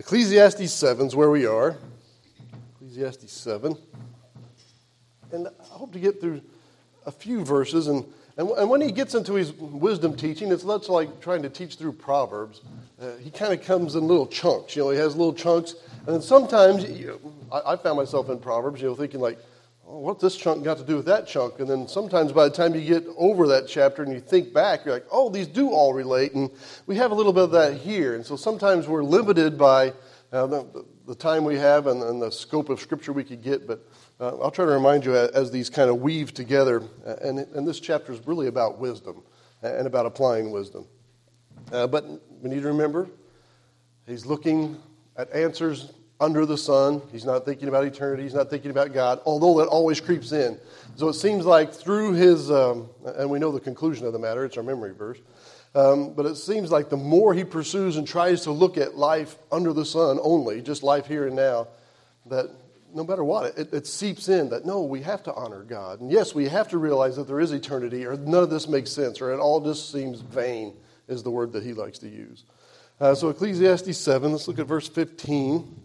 Ecclesiastes 7 is where we are. Ecclesiastes 7. And I hope to get through a few verses. And when he gets into his wisdom teaching, it's much like trying to teach through Proverbs. He kind of comes in little chunks. You know, he has little chunks. And then sometimes, I found myself in Proverbs, thinking like, oh, what's this chunk got to do with that chunk? And then sometimes by the time you get over that chapter and you think back, you're like, oh, these do all relate. And we have a little bit of that here. And so sometimes we're limited by the time we have and the scope of Scripture we could get. But I'll try to remind you as these kind of weave together, and this chapter is really about wisdom and about applying wisdom. But we need to remember, he's looking at answers under the sun. He's not thinking about eternity. He's not thinking about God, although that always creeps in. So it seems like through his, and we know the conclusion of the matter, it's our memory verse, but it seems like the more he pursues and tries to look at life under the sun only, just life here and now, that no matter what, it seeps in that, no, we have to honor God. And yes, we have to realize that there is eternity, or none of this makes sense, or it all just seems vain, is the word that he likes to use. So Ecclesiastes 7, let's look at verse 15.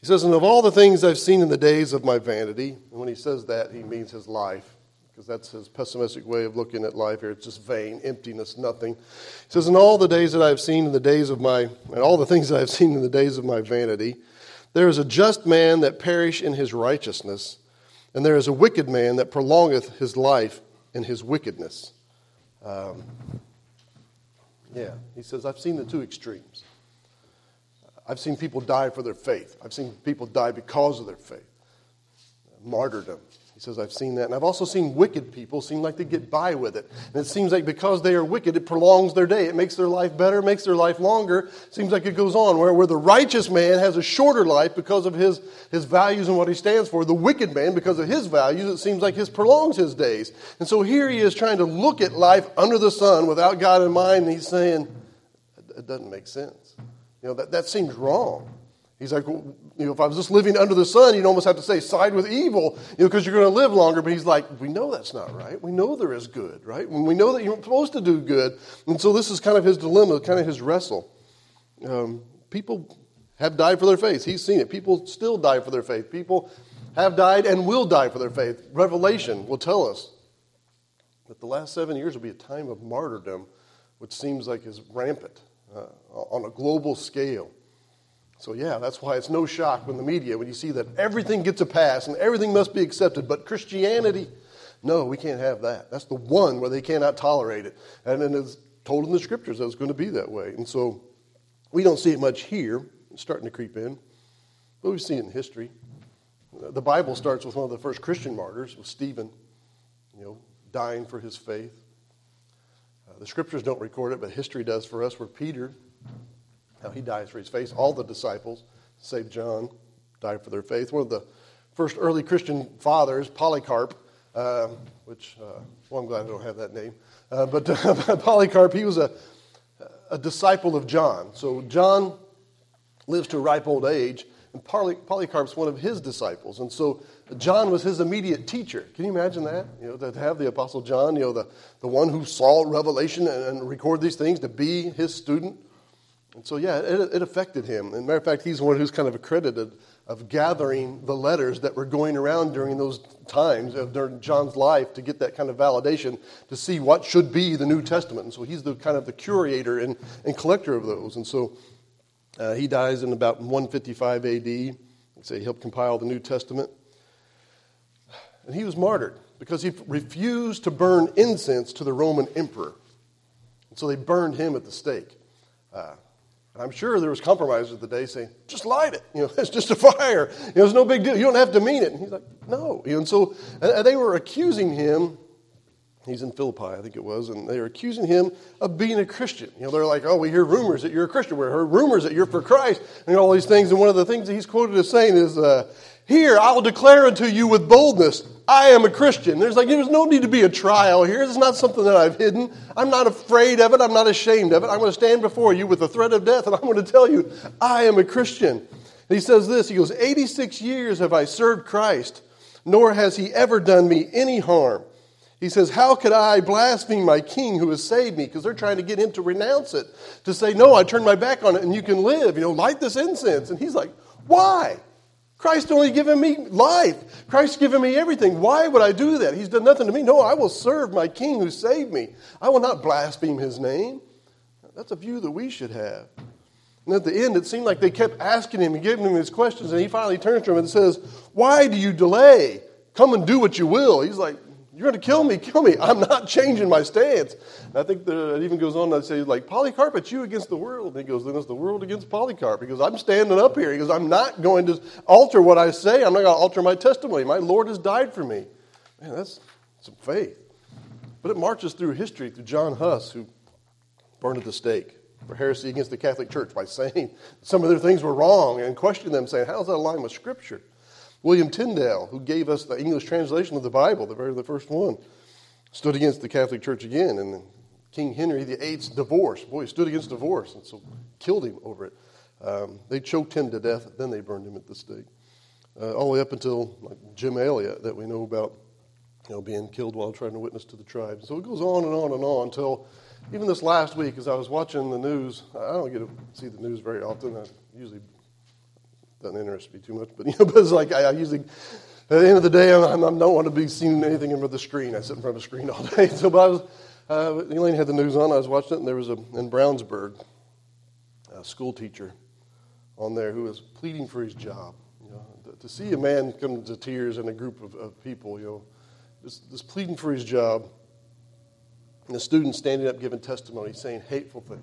He says, "And of all the things I've seen in the days of my vanity," and when he says that, he means his life, because that's his pessimistic way of looking at life here. It's just vain, emptiness, nothing. He says, "And all the days that I've seen in the days of my, and all the things that I've seen in the days of my vanity, there is a just man that perish in his righteousness, and there is a wicked man that prolongeth his life in his wickedness." He says, I've seen the two extremes. I've seen people die for their faith. I've seen people die because of their faith. Martyrdom. He says, I've seen that. And I've also seen wicked people seem like they get by with it. And it seems like because they are wicked, it prolongs their day. It makes their life better, makes their life longer. Seems like it goes on. Where the righteous man has a shorter life because of his values and what he stands for. The wicked man, because of his values, it seems like his prolongs his days. And so here he is trying to look at life under the sun without God in mind. And he's saying, it doesn't make sense. That seems wrong. He's like, if I was just living under the sun, you'd almost have to say side with evil, because you're going to live longer. But he's like, we know that's not right. We know there is good, right? We know that you're supposed to do good. And so this is kind of his dilemma, kind of his wrestle. People have died for their faith. He's seen it. People still die for their faith. People have died and will die for their faith. Revelation will tell us that the last 7 years will be a time of martyrdom, which seems like is rampant on a global scale. So that's why it's no shock when the media, when you see that everything gets a pass and everything must be accepted, but Christianity, no, we can't have that. That's the one where they cannot tolerate it. And then it's told in the Scriptures that it's going to be that way. And so we don't see it much here. It's starting to creep in. But we've seen it in history. The Bible starts with one of the first Christian martyrs, with Stephen, dying for his faith. The Scriptures don't record it, but history does for us, where Peter, how he dies for his faith. All the disciples, save John, died for their faith. One of the first early Christian fathers, Polycarp, I'm glad I don't have that name. Polycarp, he was a disciple of John. So John lives to a ripe old age, and Polycarp's one of his disciples. And so John was his immediate teacher. Can you imagine that? To have the Apostle John, the one who saw Revelation and record these things, to be his student. And so, it affected him. As a matter of fact, he's one who's kind of accredited of gathering the letters that were going around during those times, during John's life, to get that kind of validation, to see what should be the New Testament. And so he's the kind of the curator and collector of those. And so he dies in about 155 A.D. So he helped compile the New Testament. And he was martyred because he refused to burn incense to the Roman emperor. And so they burned him at the stake. I'm sure there was compromisers of the day saying, just light it. It's just a fire. It's no big deal. You don't have to mean it. And he's like, no. And so they were accusing him. He's in Philippi, I think it was. And they were accusing him of being a Christian. They're like, oh, we hear rumors that you're a Christian. We heard rumors that you're for Christ. And all these things. And one of the things that he's quoted as saying is, here, I will declare unto you with boldness, I am a Christian. There's no need to be a trial here. It's not something that I've hidden. I'm not afraid of it. I'm not ashamed of it. I'm going to stand before you with the threat of death, and I'm going to tell you, I am a Christian. And he says this, he goes, 86 years have I served Christ, nor has he ever done me any harm. He says, how could I blaspheme my king who has saved me? Because they're trying to get him to renounce it, to say, no, I turned my back on it and you can live. You know, light this incense. And he's like, why? Christ only given me life. Christ's given me everything. Why would I do that? He's done nothing to me. No, I will serve my king who saved me. I will not blaspheme his name. That's a view that we should have. And at the end, it seemed like they kept asking him and giving him his questions. And he finally turns to him and says, why do you delay? Come and do what you will. He's like, you're going to kill me, kill me. I'm not changing my stance. And I think that it even goes on to say, like, Polycarp, it's you against the world. And he goes, then it's the world against Polycarp. He goes, I'm standing up here. He goes, I'm not going to alter what I say. I'm not going to alter my testimony. My Lord has died for me. Man, that's some faith. But it marches through history, through John Huss, who burned at the stake for heresy against the Catholic Church by saying some of their things were wrong and questioned them, saying, how does that align with Scripture? William Tyndale, who gave us the English translation of the Bible, the first one, stood against the Catholic Church again. And then King Henry VIII's divorce. Boy, he stood against divorce and so killed him over it. They choked him to death, then they burned him at the stake. All the way up until like Jim Elliot that we know about, you know, being killed while trying to witness to the tribes. So it goes on and on and on until even this last week as I was watching the news. I don't get to see the news very often. I usually... doesn't interest me too much, but you know, but it's like I usually, at the end of the day, I don't want to be seeing anything in front of the screen. I sit in front of a screen all day. So, but I was, Elaine had the news on. I was watching it, and there was in Brownsburg, a school teacher on there who was pleading for his job. You know, to see a man come to tears in a group of people, you know, just pleading for his job, and the students standing up giving testimony, saying hateful things.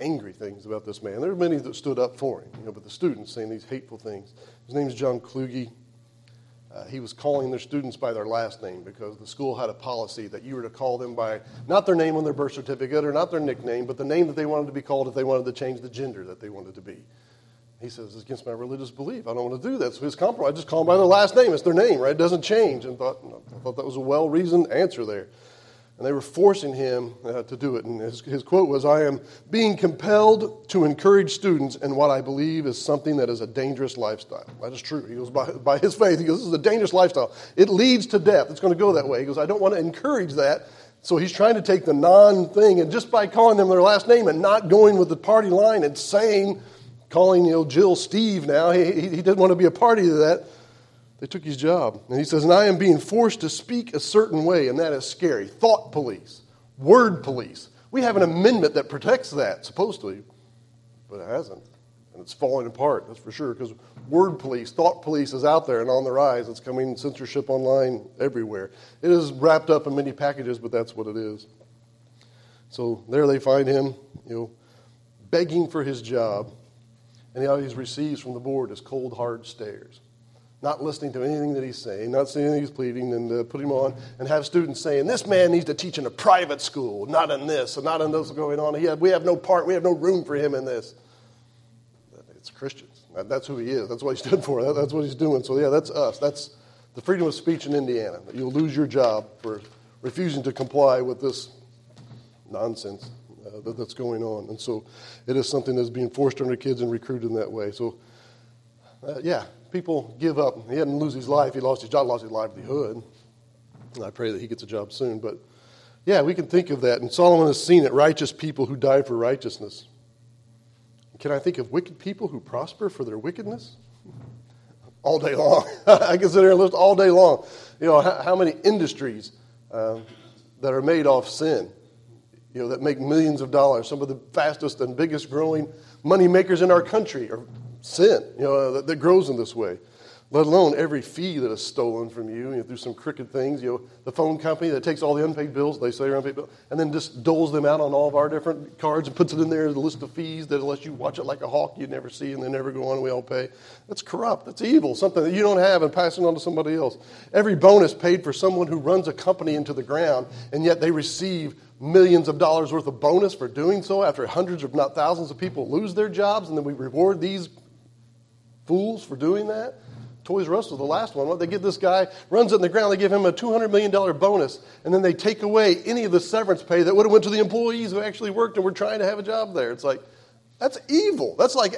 Angry things about this man. There were many that stood up for him, you know, but the students saying these hateful things. His name is John Kluge. He was calling their students by their last name because the school had a policy that you were to call them by not their name on their birth certificate or not their nickname, but the name that they wanted to be called if they wanted to change the gender that they wanted to be. He says, it's against my religious belief. I don't want to do that. So his compromise, I just call them by their last name. It's their name, right? It doesn't change. And I thought that was a well-reasoned answer there. And they were forcing him to do it. And his quote was, I am being compelled to encourage students in what I believe is something that is a dangerous lifestyle. That is true. He goes, by his faith, he goes, this is a dangerous lifestyle. It leads to death. It's going to go that way. He goes, I don't want to encourage that. So he's trying to take the non-thing, and just by calling them their last name and not going with the party line and saying, calling, you know, Jill Steve now, he didn't want to be a party to that. They took his job. And he says, and I am being forced to speak a certain way, and that is scary. Thought police, word police. We have an amendment that protects that, supposedly, but it hasn't. And it's falling apart, that's for sure, because word police, thought police is out there and on the rise. It's coming censorship online everywhere. It is wrapped up in many packages, but that's what it is. So there they find him, you know, begging for his job, and all he receives from the board is cold, hard stares. Not listening to anything that he's saying, not seeing anything he's pleading, and put him on and have students saying, this man needs to teach in a private school, not in this, and not in this going on. We have no part, we have no room for him in this. It's Christians. That's who he is. That's what he stood for. That's what he's doing. So, yeah, that's us. That's the freedom of speech in Indiana. You'll lose your job for refusing to comply with this nonsense that's going on. And so it is something that's being forced on our kids and recruited in that way. So, yeah. People give up. He didn't lose his life. He lost his job, lost his livelihood. And I pray that he gets a job soon. But, yeah, we can think of that. And Solomon has seen it, righteous people who die for righteousness. Can I think of wicked people who prosper for their wickedness? All day long. I can sit here and list all day long. You know, how many industries that are made off sin, you know, that make millions of dollars. Some of the fastest and biggest growing money makers in our country are sin, you know, that grows in this way, let alone every fee that is stolen from you, you know, through some crooked things. You know, the phone company that takes all the unpaid bills, they say unpaid bills, and then just doles them out on all of our different cards and puts it in there as a list of fees that unless you watch it like a hawk, you never see, and they never go on, and we all pay. That's corrupt. That's evil. Something that you don't have and passing on to somebody else. Every bonus paid for someone who runs a company into the ground, and yet they receive millions of dollars worth of bonus for doing so after hundreds, if not thousands of people lose their jobs, and then we reward these fools for doing that. Toys R Us was the last one. They get this guy, runs it in the ground, they give him a $200 million bonus, and then they take away any of the severance pay that would have went to the employees who actually worked and were trying to have a job there. It's like, that's evil. That's like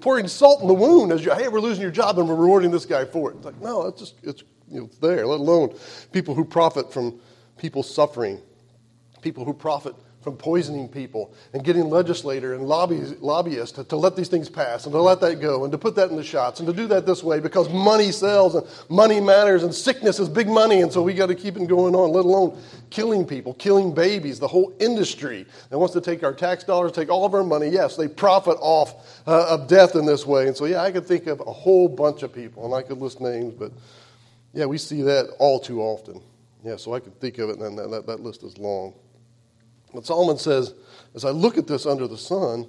pouring salt in the wound as hey, we're losing your job and we're rewarding this guy for it. It's like, no, it's there, let alone people who profit from people suffering, people who profit from poisoning people and getting legislator and lobbyists to let these things pass and to let that go and to put that in the shots and to do that this way because money sells and money matters and sickness is big money, and so we got to keep it going on, let alone killing people, killing babies, the whole industry that wants to take our tax dollars, take all of our money. Yes, they profit off of death in this way. And so, I could think of a whole bunch of people, and I could list names, but we see that all too often. Yeah, so I could think of it, and that list is long. But Solomon says, as I look at this under the sun,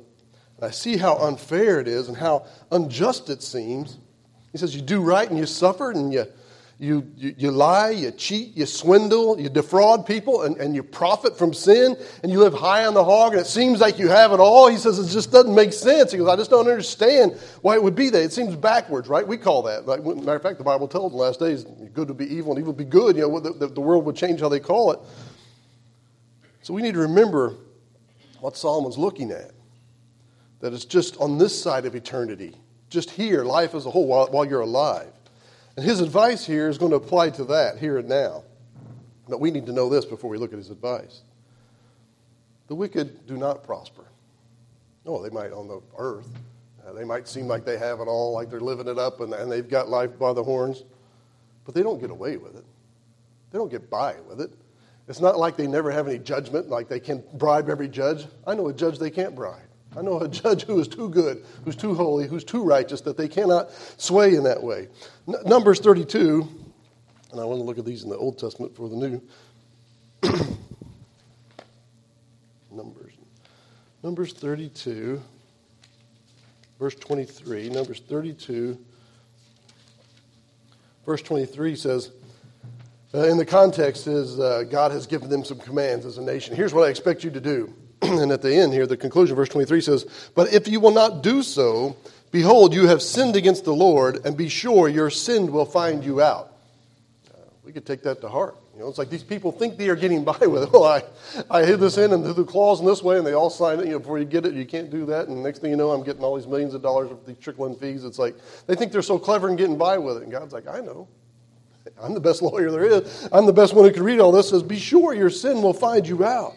and I see how unfair it is and how unjust it seems. He says, you do right and you suffer and you lie, you cheat, you swindle, you defraud people, and you profit from sin, and you live high on the hog, and it seems like you have it all. He says, it just doesn't make sense. He goes, I just don't understand why it would be that. It seems backwards, right? We call that. Like, matter of fact, the Bible tells in the last days, good would be evil and evil would be good. The world would change how they call it. So we need to remember what Solomon's looking at, that it's just on this side of eternity, just here, life as a whole, while you're alive. And his advice here is going to apply to that here and now. But we need to know this before we look at his advice. The wicked do not prosper. No, they might on the earth. They might seem like they have it all, like they're living it up, and they've got life by the horns. But they don't get away with it. They don't get by with it. It's not like they never have any judgment, like they can bribe every judge. I know a judge they can't bribe. I know a judge who is too good, who's too holy, who's too righteous, that they cannot sway in that way. Numbers 32, and I want to look at these in the Old Testament for the New. Numbers 32, verse 23. Numbers 32, verse 23 says, in the context is God has given them some commands as a nation. Here's what I expect you to do. And at the end here, the conclusion, verse 23 says, but if you will not do so, behold, you have sinned against the Lord, and be sure your sin will find you out. We could take that to heart. It's like these people think they are getting by with it. Well, I hid this in and threw the clause in this way, and they all signed it. Before you get it, you can't do that. And the next thing you know, I'm getting all these millions of dollars of the trickling fees. It's like they think they're so clever and getting by with it. And God's like, I know. I'm the best lawyer there is. I'm the best one who can read all this. It says, be sure your sin will find you out.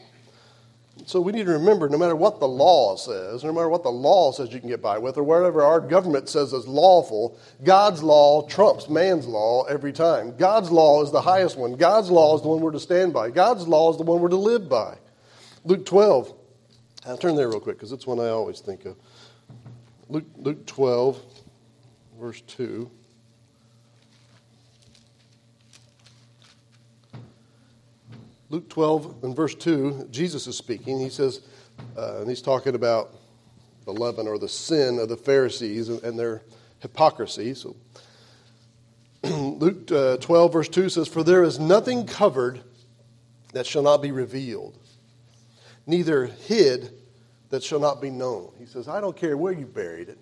So we need to remember, no matter what the law says, no matter what the law says you can get by with, or whatever our government says is lawful, God's law trumps man's law every time. God's law is the highest one. God's law is the one we're to stand by. God's law is the one we're to live by. Luke 12. I'll turn there real quick because it's one I always think of. Luke 12, verse 2. Luke 12 and verse 2, Jesus is speaking. He says, and he's talking about the leaven or the sin of the Pharisees and their hypocrisy. So Luke 12 verse 2 says, for there is nothing covered that shall not be revealed, neither hid that shall not be known. He says, I don't care where you buried it.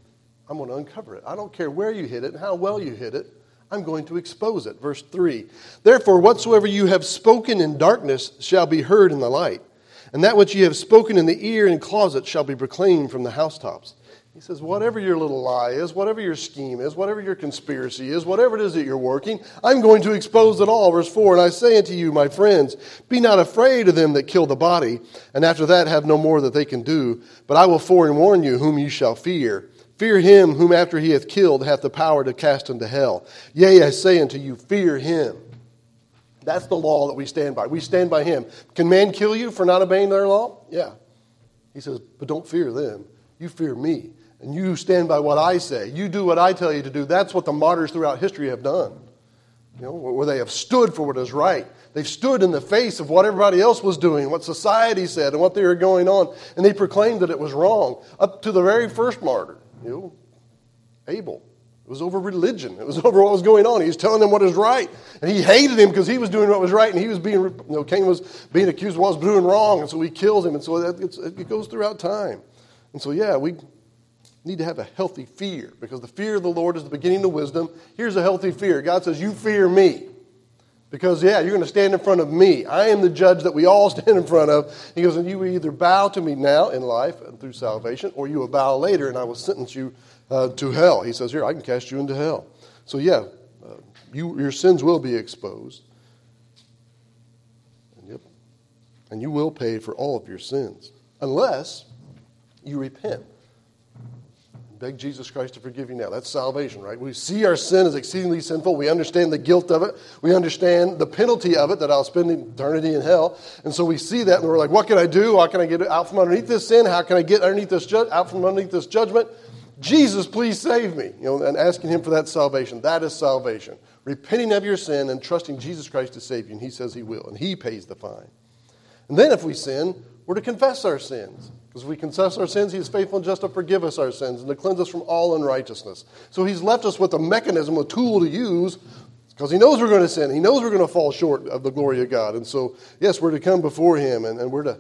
I'm going to uncover it. I don't care where you hid it and how well you hid it. I'm going to expose it. Verse 3, therefore, whatsoever you have spoken in darkness shall be heard in the light, and that which you have spoken in the ear and closet shall be proclaimed from the housetops. He says, whatever your little lie is, whatever your scheme is, whatever your conspiracy is, whatever it is that you're working, I'm going to expose it all. Verse 4, and I say unto you, my friends, be not afraid of them that kill the body, and after that have no more that they can do, but I will forewarn you whom you shall fear. Fear him whom after he hath killed hath the power to cast into hell. Yea, I say unto you, fear him. That's the law that we stand by. We stand by him. Can man kill you for not obeying their law? Yeah. He says, but don't fear them. You fear me. And you stand by what I say. You do what I tell you to do. That's what the martyrs throughout history have done. Where they have stood for what is right. They've stood in the face of what everybody else was doing, what society said, and what they were going on. And they proclaimed that it was wrong up to the very first martyr. Abel. It was over religion. It was over what was going on. He was telling them what is right. And he hated him because he was doing what was right. And he was being, Cain was being accused of what was doing wrong. And so he kills him. And so it goes throughout time. And so, we need to have a healthy fear, because the fear of the Lord is the beginning of wisdom. Here's a healthy fear. God says, you fear me. Because, you're going to stand in front of me. I am the judge that we all stand in front of. He goes, and you either bow to me now in life and through salvation, or you will bow later and I will sentence you to hell. He says, here, I can cast you into hell. So, your sins will be exposed. And you will pay for all of your sins. Unless you repent. Beg Jesus Christ to forgive you now. That's salvation, right? We see our sin as exceedingly sinful. We understand the guilt of it. We understand the penalty of it, that I'll spend eternity in hell. And so we see that and we're like, what can I do? How can I get out from underneath this sin? How can I get out from underneath this judgment? Jesus, please save me. You know, and asking him for that salvation. That is salvation. Repenting of your sin and trusting Jesus Christ to save you. And he says he will. And he pays the fine. And then if we sin, we're to confess our sins. Because if we confess our sins, he is faithful and just to forgive us our sins and to cleanse us from all unrighteousness. So he's left us with a mechanism, a tool to use, because he knows we're going to sin. He knows we're going to fall short of the glory of God. And so, yes, we're to come before him, and we're to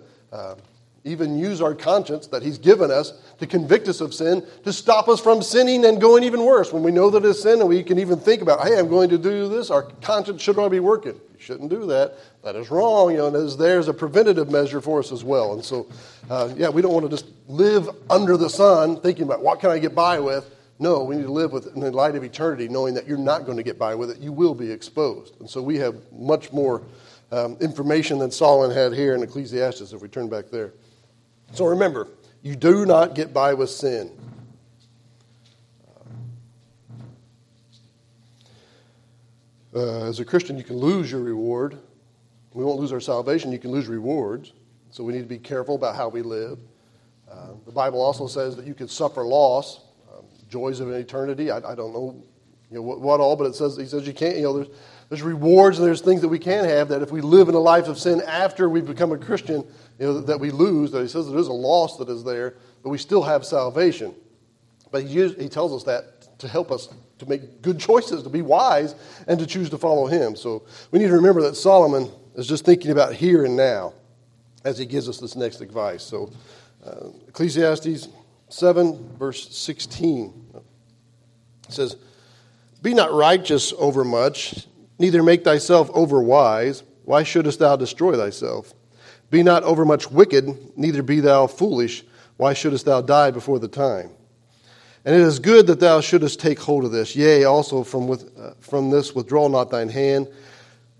even use our conscience that he's given us to convict us of sin, to stop us from sinning and going even worse. When we know that it's sin and we can even think about, hey, I'm going to do this, our conscience should already be working. You shouldn't do that. That is wrong. You know, and there's a preventative measure for us as well. And so, we don't want to just live under the sun thinking about what can I get by with. No, we need to live with it in the light of eternity, knowing that you're not going to get by with it. You will be exposed. And so we have much more information than Solomon had here in Ecclesiastes if we turn back there. So remember, you do not get by with sin. As a Christian, you can lose your reward. We won't lose our salvation. You can lose rewards. So we need to be careful about how we live. The Bible also says that you can suffer loss, joys of an eternity. I don't know, what all, but he says you can't. There's rewards and there's things that we can have that if we live in a life of sin after we've become a Christian, that we lose. That he says there is a loss that is there, but we still have salvation. But he tells us that to help us to make good choices, to be wise, and to choose to follow him. So we need to remember that Solomon is just thinking about here and now as he gives us this next advice. So Ecclesiastes 7, verse 16. It says, "Be not righteous overmuch, neither make thyself overwise. Why shouldest thou destroy thyself? Be not overmuch wicked, neither be thou foolish. Why shouldest thou die before the time? And it is good that thou shouldest take hold of this. Yea, also from this withdraw not thine hand.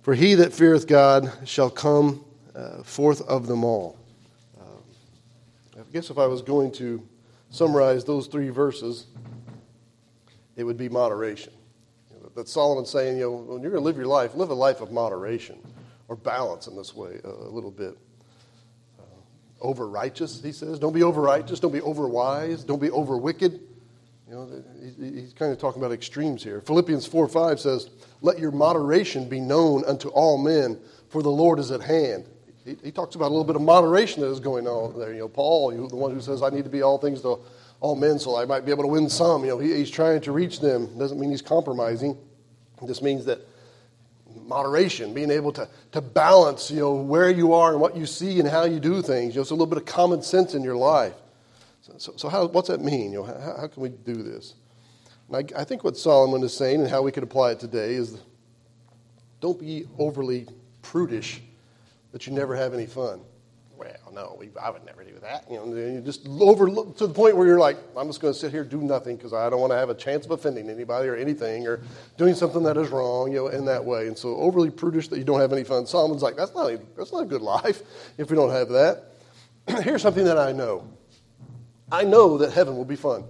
For he that feareth God shall come forth of them all." I guess if I was going to summarize those three verses, it would be moderation. That Solomon's saying, when you're going to live your life, live a life of moderation or balance in this way a little bit. Over-righteous, he says. Don't be over-righteous. Don't be over-wise. Don't be over-wicked. He's kind of talking about extremes here. Philippians 4:5 says, "Let your moderation be known unto all men, for the Lord is at hand." He talks about a little bit of moderation that is going on there. Paul, the one who says, "I need to be all things to all men, so I might be able to win some." He's trying to reach them. It doesn't mean he's compromising. It just means that moderation, being able to balance, where you are and what you see and how you do things. It's a little bit of common sense in your life. So what's that mean? How can we do this? And I think what Solomon is saying and how we could apply it today is, don't be overly prudish that you never have any fun. Well, no, I would never do that. You just overlook to the point where you're like, I'm just going to sit here, do nothing, because I don't want to have a chance of offending anybody or anything, or doing something that is wrong, in that way. And so overly prudish that you don't have any fun. Solomon's like, that's not a good life if we don't have that. Here's something that I know. I know that heaven will be fun.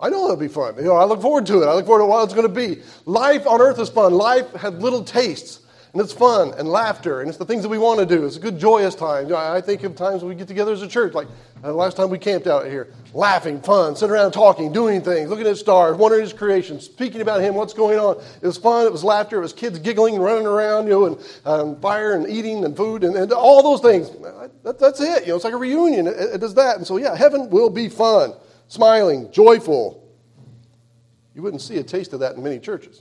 I know it'll be fun. I look forward to it. I look forward to what it's going to be. Life on earth is fun. Life had little tastes. And it's fun and laughter, and it's the things that we want to do. It's a good, joyous time. I think of times when we get together as a church, like last time we camped out here, laughing, fun, sitting around talking, doing things, looking at stars, wondering his creation, speaking about him, what's going on. It was fun. It was laughter. It was kids giggling and running around, and fire and eating and food and all those things. That's it. It's like a reunion. It does that. And so, heaven will be fun, smiling, joyful. You wouldn't see a taste of that in many churches,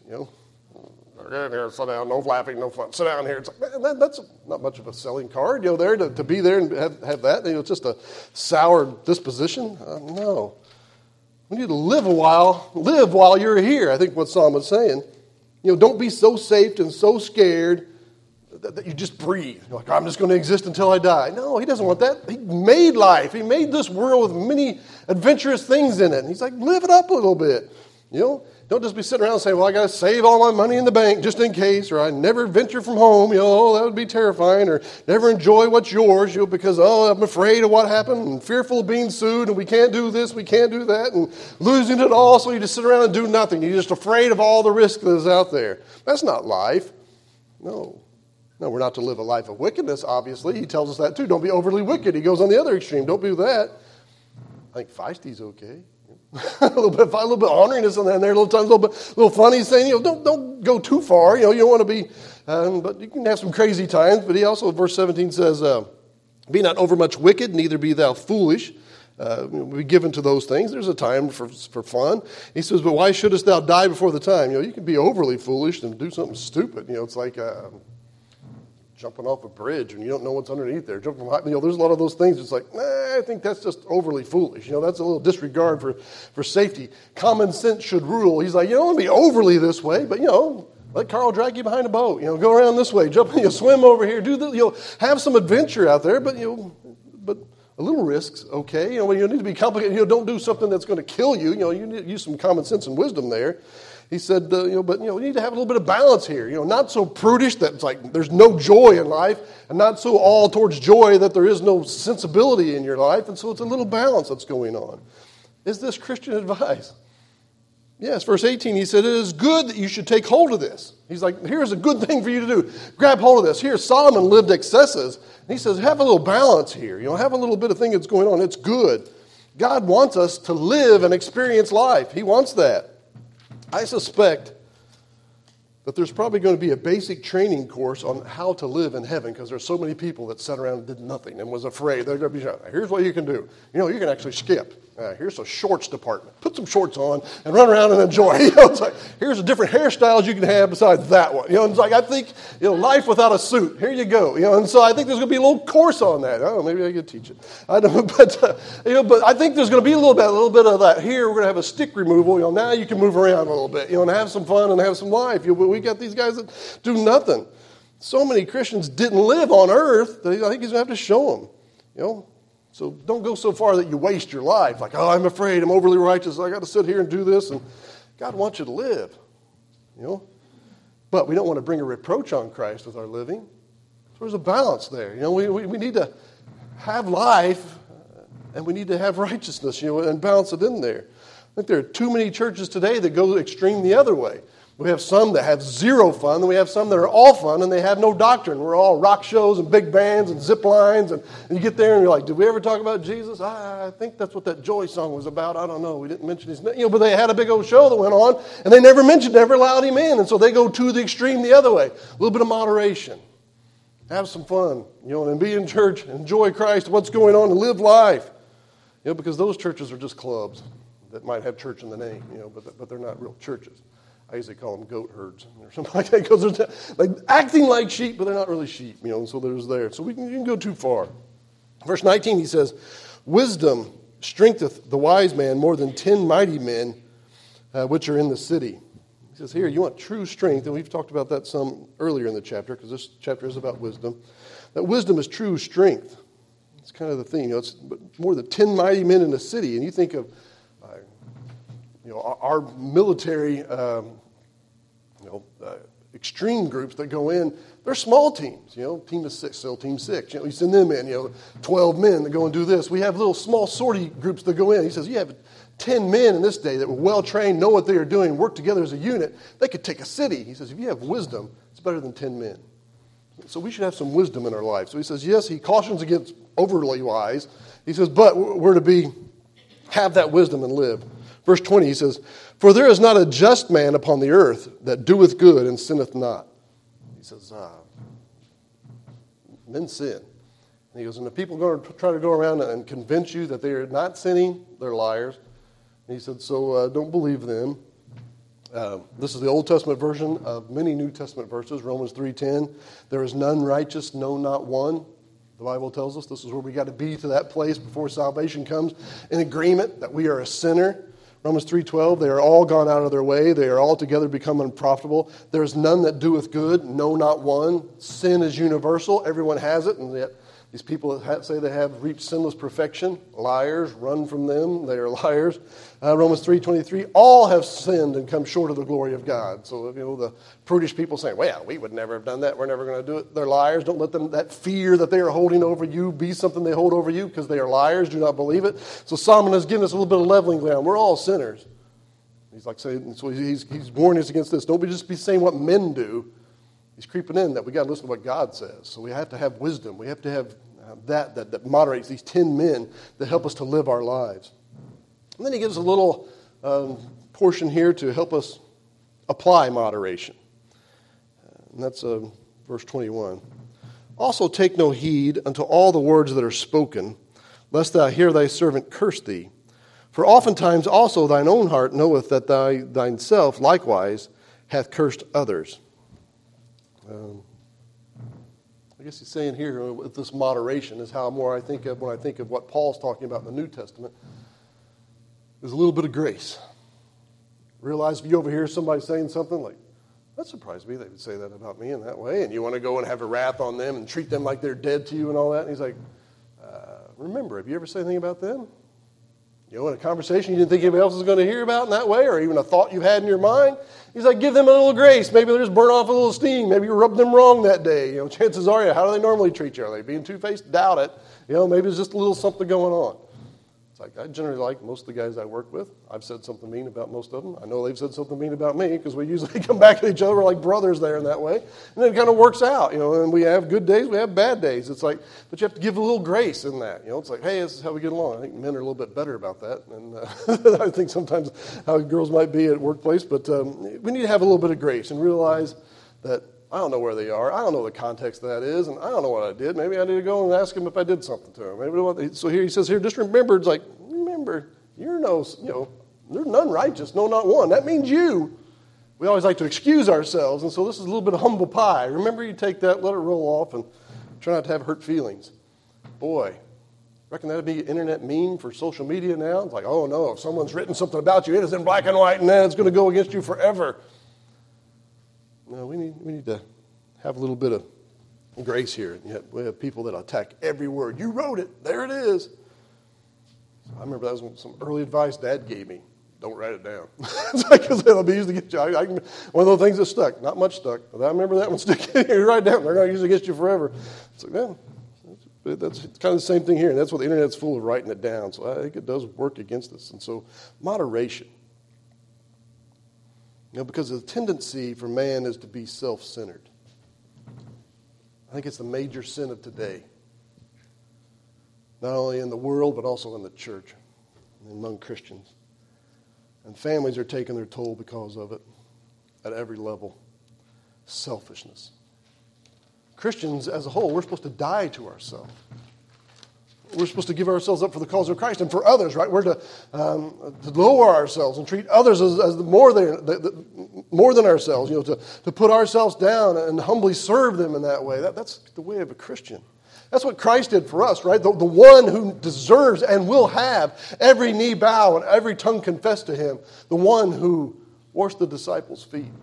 Here, sit down, no laughing, no fun. Sit down here. It's like, man, that's not much of a selling card, there to be there and have that. It's just a sour disposition. No. We need to live while you're here. I think what Solomon's saying. Don't be so safe and so scared that you just breathe. You're like, I'm just going to exist until I die. No, he doesn't want that. He made life. He made this world with many adventurous things in it. And he's like, live it up a little bit. You know, don't just be sitting around and say, well, I got to save all my money in the bank just in case, or I never venture from home, you know, that would be terrifying, or never enjoy what's yours, you know, because, oh, I'm afraid of what happened and fearful of being sued and we can't do this, we can't do that, and losing it all, so you just sit around and do nothing. You're just afraid of all the risk that is out there. That's not life. No. No, we're not to live a life of wickedness, obviously. He tells us that too. Don't be overly wicked. He goes on the other extreme. Don't do that. I think feisty's okay. a little bit of orneriness in there, a little funny saying, you know, don't go too far. You know, you don't want to be, but you can have some crazy times. But he also, verse 17 says, be not overmuch wicked, neither be thou foolish. Be given to those things. There's a time for fun. He says, but why shouldest thou die before the time? You know, you can be overly foolish and do something stupid. You know, it's like jumping off a bridge and you don't know what's underneath there. You know, there's a lot of those things. It's like, I think that's just overly foolish. You know, that's a little disregard for safety. Common sense should rule. He's like, you don't want to be overly this way, but, you know, let Carl drag you behind a boat. You know, go around this way, jump, you know, swim over here, do this. You know, have some adventure out there, but, you know, but a little risk's okay. You know, you need to be complicated. You know, don't do something that's going to kill you. You know, you need to use some common sense and wisdom there. He said, we need to have a little bit of balance here. You know, not so prudish that it's like there's no joy in life, and not so all towards joy that there is no sensibility in your life. And so it's a little balance that's going on. Is this Christian advice? Yes, verse 18, he said, it is good that you should take hold of this. He's like, here's a good thing for you to do. Grab hold of this. Here, Solomon lived excesses. And he says, have a little balance here. You know, have a little bit of thing that's going on. It's good. God wants us to live and experience life. He wants that. I suspect that there's probably going to be a basic training course on how to live in heaven, because there's so many people that sat around and did nothing and was afraid. They're going to be, here's what you can do. You know, you can actually skip. Here's a shorts department. Put some shorts on and run around and enjoy. You know, it's like, here's the different hairstyles you can have besides that one. You know, it's like, I think, you know, life without a suit. Here you go. You know, and so I think there's going to be a little course on that. I don't know, maybe I could teach it. I don't know, but I think there's going to be a little bit of that. Here we're going to have a stick removal. You know, now you can move around a little bit. You know, and have some fun and have some life. You know, we got these guys that do nothing. So many Christians didn't live on earth that I think he's going to have to show them. You know. So don't go so far that you waste your life. Like, oh, I'm afraid, I'm overly righteous, I got to sit here and do this. And God wants you to live, you know. But we don't want to bring a reproach on Christ with our living. So there's a balance there. You know, we need to have life and we need to have righteousness, you know, and balance it in there. I think there are too many churches today that go extreme the other way. We have some that have zero fun, and we have some that are all fun, and they have no doctrine. We're all rock shows and big bands and zip lines, and you get there and you're like, did we ever talk about Jesus? I think that's what that joy song was about. I don't know. We didn't mention his name. You know, but they had a big old show that went on, and they never mentioned, never allowed him in, and so they go to the extreme the other way. A little bit of moderation. Have some fun, you know, and be in church, enjoy Christ, what's going on, and live life. You know, because those churches are just clubs that might have church in the name, you know, but they're not real churches. I usually call them goat herds or something like that, because they're like acting like sheep, but they're not really sheep, you know, so there's there. So you can go too far. Verse 19, he says, wisdom strengtheth the wise man more than 10 mighty men which are in the city. He says, here, you want true strength, and we've talked about that some earlier in the chapter, because this chapter is about wisdom. That wisdom is true strength. It's kind of the thing, you know, it's more than 10 mighty men in the city, and you think of, you know, our military, extreme groups that go in, they're small teams, you know, team of six, still team six. You know, you send them in, you know, 12 men that go and do this. We have little small sortie groups that go in. He says, you have 10 men in this day that were well-trained, know what they are doing, work together as a unit. They could take a city. He says, if you have wisdom, it's better than 10 men. So we should have some wisdom in our life. So he says, yes, he cautions against overly wise. He says, but we're to have that wisdom and live. Verse 20, he says, for there is not a just man upon the earth that doeth good and sinneth not. He says, men sin. And he goes, and the people going to try to go around and convince you that they are not sinning, they're liars. And he said, so don't believe them. This is the Old Testament version of many New Testament verses, Romans 3:10. There is none righteous, no, not one. The Bible tells us this is where we got to be to that place before salvation comes, in agreement that we are a sinner. Romans 3:12, they are all gone out of their way. They are altogether become unprofitable. There is none that doeth good, no, not one. Sin is universal. Everyone has it, and yet these people say they have reached sinless perfection. Liars, run from them. They are liars. Romans 3:23, all have sinned and come short of the glory of God. So, you know, the prudish people saying, well, we would never have done that. We're never going to do it. They're liars. Don't let them, that fear that they are holding over you be something they hold over you, because they are liars. Do not believe it. So Solomon has given us a little bit of leveling ground. We're all sinners. He's like saying, so he's warning us against this. Don't be just be saying what men do. He's creeping in that we got to listen to what God says. So we have to have wisdom. We have to have that moderates these 10 men that help us to live our lives. And then he gives a little portion here to help us apply moderation. And that's verse 21. Also take no heed unto all the words that are spoken, lest thou hear thy servant curse thee. For oftentimes also thine own heart knoweth that thyself likewise hath cursed others. I guess he's saying here with this moderation is how more I think of when I think of what Paul's talking about in the New Testament. There's a little bit of grace. Realize if you overhear somebody saying something like, that surprised me they would say that about me in that way, and you want to go and have a wrath on them and treat them like they're dead to you and all that. And he's like, remember, have you ever said anything about them? You know, in a conversation you didn't think anybody else was going to hear about in that way, or even a thought you've had in your mind. He's like, give them a little grace. Maybe they'll just burn off a little steam. Maybe you rubbed them wrong that day. You know, chances are, how do they normally treat you? Are they being two-faced? Doubt it. You know, maybe it's just a little something going on. It's like, I generally like most of the guys I work with. I've said something mean about most of them. I know they've said something mean about me, because we usually come back at each other. We're like brothers there in that way. And then it kind of works out, you know, and we have good days, we have bad days. It's like, but you have to give a little grace in that. You know, it's like, hey, this is how we get along. I think men are a little bit better about that. And I think sometimes how girls might be at workplace. But we need to have a little bit of grace and realize that I don't know where they are. I don't know the context that is, and I don't know what I did. Maybe I need to go and ask him if I did something to him. Maybe so here he says, here, just remember, it's like, remember, you're no, you know, there's none righteous, no, not one. That means you. We always like to excuse ourselves, and so this is a little bit of humble pie. Remember, you take that, let it roll off, and try not to have hurt feelings. Boy, reckon that'd be an internet meme for social media now. It's like, oh no, if someone's written something about you, it is in black and white, and then it's going to go against you forever. No, we need to have a little bit of grace here. And yet we have people that attack every word. You wrote it. There it is. I remember that was some early advice Dad gave me. Don't write it down. It's like, it'll be used against you. One of those things that stuck. Not much stuck. But I remember that one sticking. You write it down. They're going to use it against you forever. It's like, man, that's kind of the same thing here. And that's what the internet's full of, writing it down. So I think it does work against us. And so moderation. You know, because the tendency for man is to be self-centered. I think it's the major sin of today. Not only in the world, but also in the church, and among Christians. And families are taking their toll because of it at every level. Selfishness. Christians as a whole, we're supposed to die to ourselves. We're supposed to give ourselves up for the cause of Christ and for others, right? We're to lower ourselves and treat others as more than ourselves, you know, to put ourselves down and humbly serve them in that way. That's the way of a Christian. That's what Christ did for us, right? The one who deserves and will have every knee bow and every tongue confess to him. The one who washed the disciples' feet.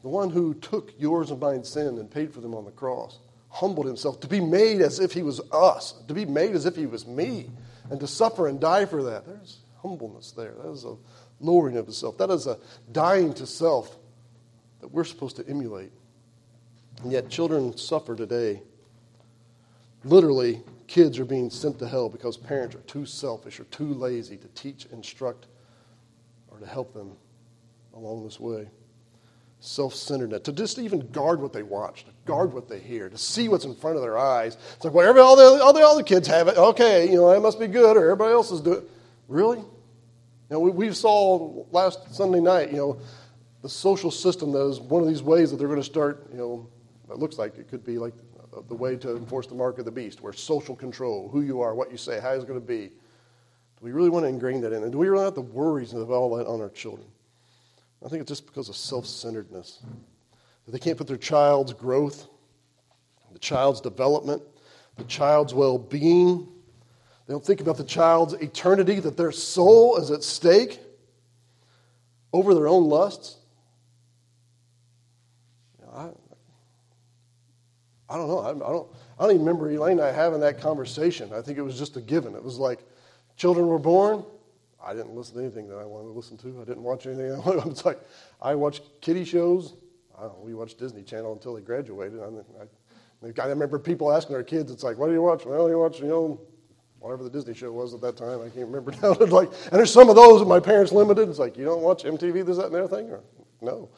The one who took yours and mine sin and paid for them on the cross. Humbled himself to be made as if he was us, to be made as if he was me, and to suffer and die for that. There's humbleness there. That is a lowering of himself. That is a dying to self that we're supposed to emulate. And yet children suffer today. Literally, kids are being sent to hell because parents are too selfish or too lazy to teach, instruct, or to help them along this way. Self-centeredness, to just even guard what they watch, to guard what they hear, to see what's in front of their eyes. It's like, well, all the kids have it. Okay, you know, that must be good, or everybody else is doing it. Really? You know, we saw last Sunday night, you know, the social system that is one of these ways that they're going to start, you know, it looks like it could be like the way to enforce the mark of the beast, where social control, who you are, what you say, how it's going to be. Do we really want to ingrain that in? And do we really have the worries of all that on our children? I think it's just because of self-centeredness. They can't put their child's growth, the child's development, the child's well-being, They don't think about the child's eternity, that their soul is at stake over their own lusts. I don't know. I don't even remember Elaine and I having that conversation. I think it was just a given. It was like children were born. I didn't listen to anything that I wanted to listen to. I didn't watch anything I wanted. It's like I watched kiddie shows. I don't know. We watched Disney Channel until they graduated. I remember people asking their kids, it's like, what do you watch? Well, you watch, whatever the Disney show was at that time. I can't remember now. Like, and there's some of those that my parents limited. It's like, you don't watch MTV, this, that, and the other thing? Or, no.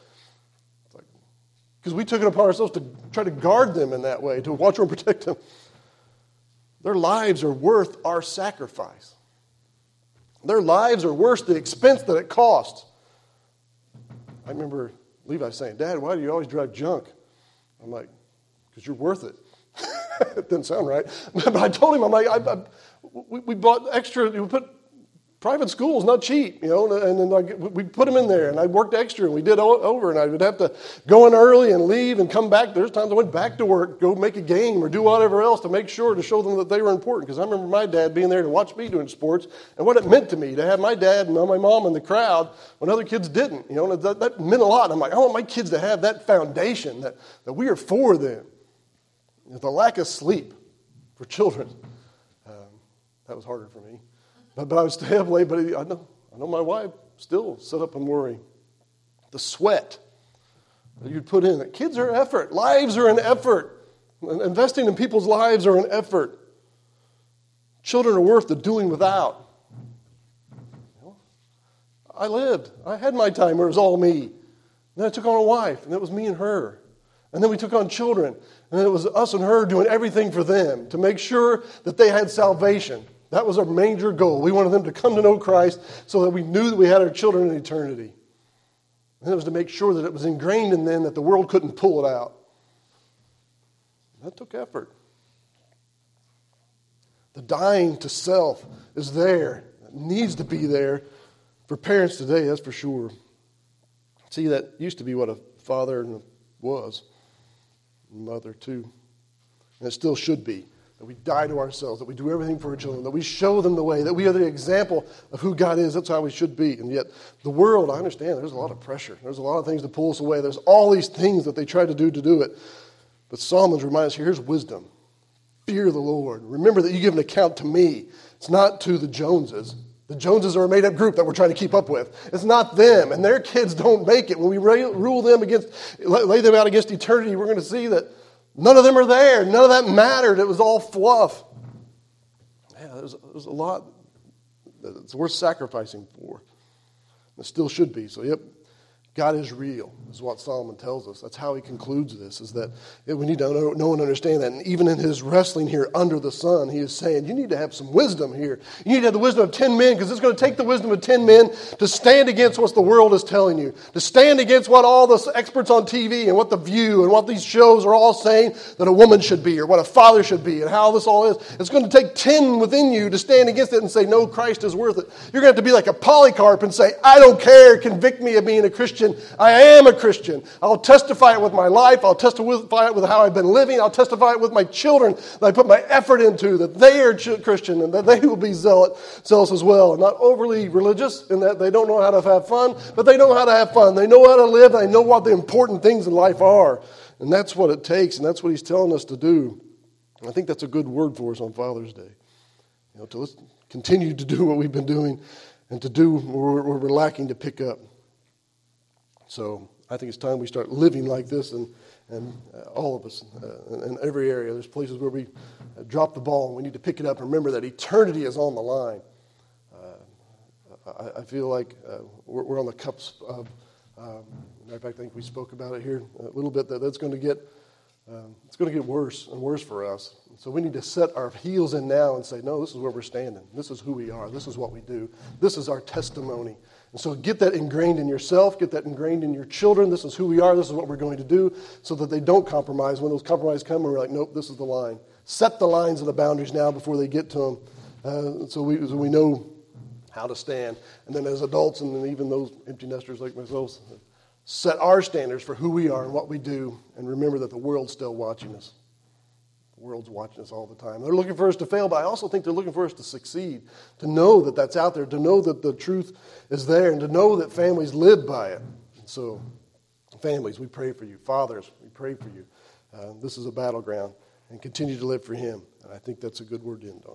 Because we took it upon ourselves to try to guard them in that way, to watch and protect them. Their lives are worth our sacrifice. Their lives are worth the expense that it costs. I remember Levi saying, Dad, why do you always drive junk? I'm like, because you're worth it. It didn't sound right. But I told him, I'm like, we bought extra, we put private school's not cheap, and then we put them in there, and I worked extra, and we did over, and I would have to go in early and leave and come back. There's times I went back to work, go make a game or do whatever else to make sure to show them that they were important, because I remember my dad being there to watch me doing sports, and what it meant to me to have my dad and my mom in the crowd when other kids didn't, and that meant a lot. I'm like, I want my kids to have that foundation that we are for them. The lack of sleep for children, that was harder for me. But I would stay up late, but I know my wife still sit up and worry. The sweat that you'd put in it. Kids are an effort. Lives are an effort. Investing in people's lives are an effort. Children are worth the doing without. I had my time where it was all me. Then I took on a wife, and it was me and her. And then we took on children, and it was us and her doing everything for them to make sure that they had salvation. That was our major goal. We wanted them to come to know Christ so that we knew that we had our children in eternity. And it was to make sure that it was ingrained in them that the world couldn't pull it out. That took effort. The dying to self is there. It needs to be there for parents today, that's for sure. See, that used to be what a father was, and mother too. And it still should be. That we die to ourselves, that we do everything for our children, that we show them the way, that we are the example of who God is. That's how we should be. And yet, the world, I understand, there's a lot of pressure. There's a lot of things to pull us away. There's all these things that they try to do it. But Psalms reminds us, here's wisdom. Fear the Lord. Remember that you give an account to me. It's not to the Joneses. The Joneses are a made-up group that we're trying to keep up with. It's not them, and their kids don't make it. When we lay them out against eternity, we're going to see that none of them are there. None of that mattered. It was all fluff. Yeah, there's a lot that's worth sacrificing for. It still should be. So, yep, God is real is what Solomon tells us. That's how he concludes this, is that we need to know and understand that. And even in his wrestling here under the sun, he is saying, you need to have some wisdom here. You need to have the wisdom of 10 men, because it's going to take the wisdom of 10 men to stand against what the world is telling you, to stand against what all the experts on TV and what The View and what these shows are all saying that a woman should be or what a father should be and how this all is. It's going to take 10 within you to stand against it and say, no, Christ is worth it. You're going to have to be like a Polycarp and say, I don't care. Convict me of being a Christian. I am a Christian. I'll testify it with my life. I'll testify it with how I've been living. I'll testify it with my children that I put my effort into, that they are Christian and that they will be zealous as well. And not overly religious in that they don't know how to have fun, but they know how to have fun. They know how to live. They know what the important things in life are. And that's what it takes, and that's what he's telling us to do. And I think that's a good word for us on Father's Day. To let's continue to do what we've been doing and to do what we're lacking to pick up. So I think it's time we start living like this, and all of us in every area. There's places where we drop the ball, and we need to pick it up and remember that eternity is on the line. I feel like we're on the cusp of, matter of fact, I think we spoke about it here a little bit, that that's going to get it's going to get worse and worse for us. So we need to set our heels in now and say, no, this is where we're standing. This is who we are. This is what we do. This is our testimony. And so get that ingrained in yourself. Get that ingrained in your children. This is who we are. This is what we're going to do, so that they don't compromise. When those compromises come, we're like, nope, this is the line. Set the lines and the boundaries now before they get to them, so we know how to stand. And then as adults, and then even those empty nesters like myself, set our standards for who we are and what we do, and remember that the world's still watching us. world's watching us all the time. They're looking for us to fail, but I also think they're looking for us to succeed, to know that that's out there, to know that the truth is there, and to know that families live by it. And so, families, we pray for you. Fathers, we pray for you. This is a battleground, and continue to live for him. And I think that's a good word to end on.